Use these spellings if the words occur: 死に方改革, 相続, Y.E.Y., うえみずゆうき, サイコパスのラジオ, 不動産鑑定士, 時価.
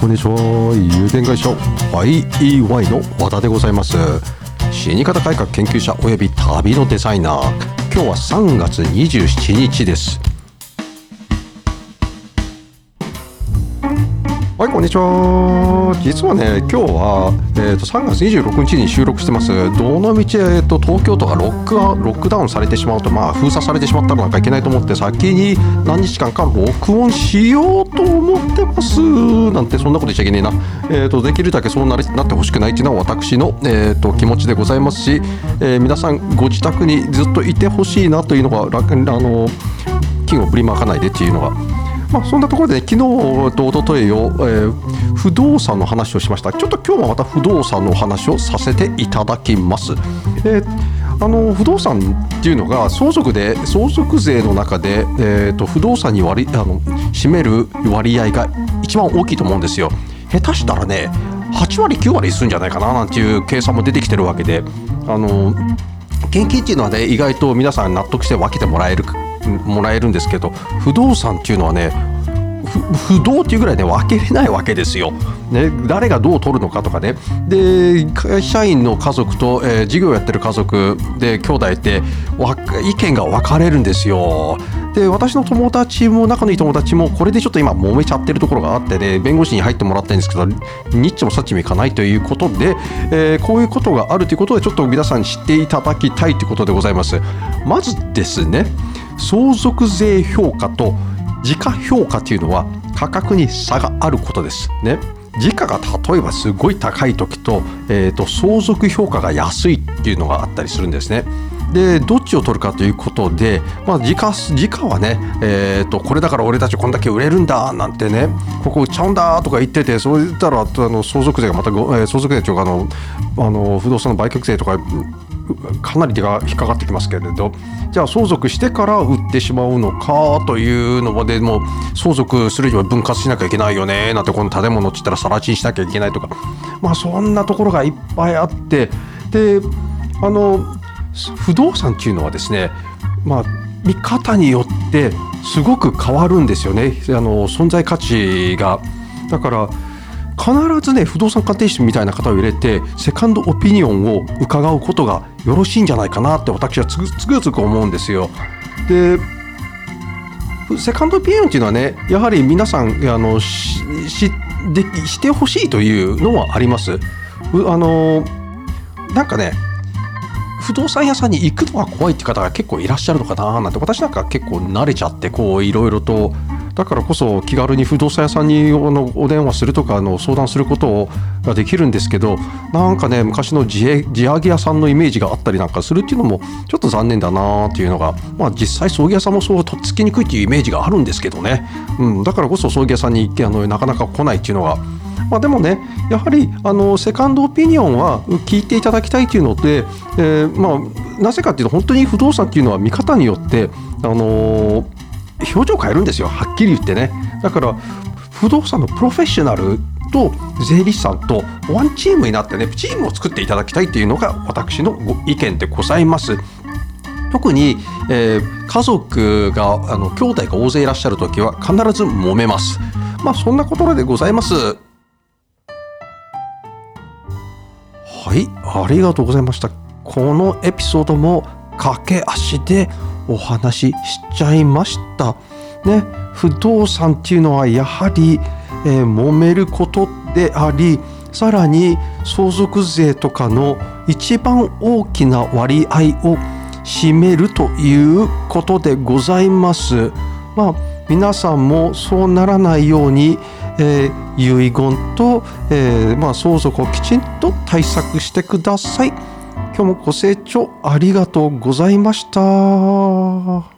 こんにちは。有限会社 Y.E.Y. の和田でございます。死に方改革研究者および旅のデザイナー。今日は3月27日です。はい、こんにちは。実はね、今日は、3月26日に収録してます。どの道、東京都がロックダウンされてしまうと、封鎖されてしまったらなんかいけないと思って、先に何日間か録音しようと思ってます。なんて、そんなこと言っちゃいけねえな。できるだけそうなってほしくないっていうのは私の、気持ちでございますし、皆さんご自宅にずっといてほしいなというのが、金を振りまかないでっていうのが、そんなところで、ね、昨日とおとといを、不動産の話をしました。ちょっと今日はまた不動産の話をさせていただきます。不動産っていうのが相続税の中で、不動産に占める割合が一番大きいと思うんですよ。下手したらね、8割9割するんじゃないかななんていう計算も出てきてるわけで、現金っていうのはね、意外と皆さん納得して分けてもらえるんですけど、不動産っていうのはね、不動っていうぐらいね、分けれないわけですよ、ね、誰がどう取るのかとかね。で、会社員の家族と、事業やってる家族で兄弟って意見が分かれるんですよ。で、私の友達も仲のいい友達もこれでちょっと今揉めちゃってるところがあってね、弁護士に入ってもらったんですけど、ニッチもサッチもいかないということで、こういうことがあるということで、ちょっと皆さんに知っていただきたいということでございます。まずですね、相続税評価と時価評価というのは価格に差があることですね。時価が例えばすごい高い時と、相続評価が安いっていうのがあったりするんですね。で、どっちを取るかということで、時価はね、これだから俺たちこんだけ売れるんだなんてね、ここ売っちゃうんだとか言ってて、そう言ったら相続税がまた、相続税というか不動産の売却税とかかなり手が引っかかってきますけれど、じゃあ相続してから売ってしまうのかというのまでも、相続するには分割しなきゃいけないよねなんて、この建物って言ったら更地にしなきゃいけないとか、そんなところがいっぱいあって、で、不動産っていうのはですね、見方によってすごく変わるんですよね、存在価値が。だから必ずね、不動産鑑定士みたいな方を入れてセカンドオピニオンを伺うことがよろしいんじゃないかなって、私はつくづく思うんですよ。で、セカンドオピニオンっていうのはね、やはり皆さんしてほしいというのはあります。なんかね、不動産屋さんに行くのが怖いって方が結構いらっしゃるのかななんて、私なんか結構慣れちゃって、こういろいろと、だからこそ気軽に不動産屋さんにお電話するとか相談することができるんですけど、なんかね、昔の地上げ屋さんのイメージがあったりなんかするっていうのもちょっと残念だなっていうのが、実際葬儀屋さんもそうとっつきにくいっていうイメージがあるんですけどね、だからこそ葬儀屋さんに行ってなかなか来ないっていうのが、でもね、やはりセカンドオピニオンは聞いていただきたいというので、なぜかっていうと、本当に不動産っていうのは見方によって表情変えるんですよ、はっきり言ってね。だから不動産のプロフェッショナルと税理士さんとワンチームになってね、チームを作っていただきたいというのが私のご意見でございます。特に、家族が兄弟が大勢いらっしゃるときは必ず揉めます。そんなことでございます。はい、ありがとうございました。このエピソードも駆け足でお話ししちゃいましたね。不動産っていうのはやはり、揉めることであり、さらに相続税とかの一番大きな割合を占めるということでございます。皆さんもそうならないように、遺言と、相続をきちんと対策してください。今日もご清聴ありがとうございました。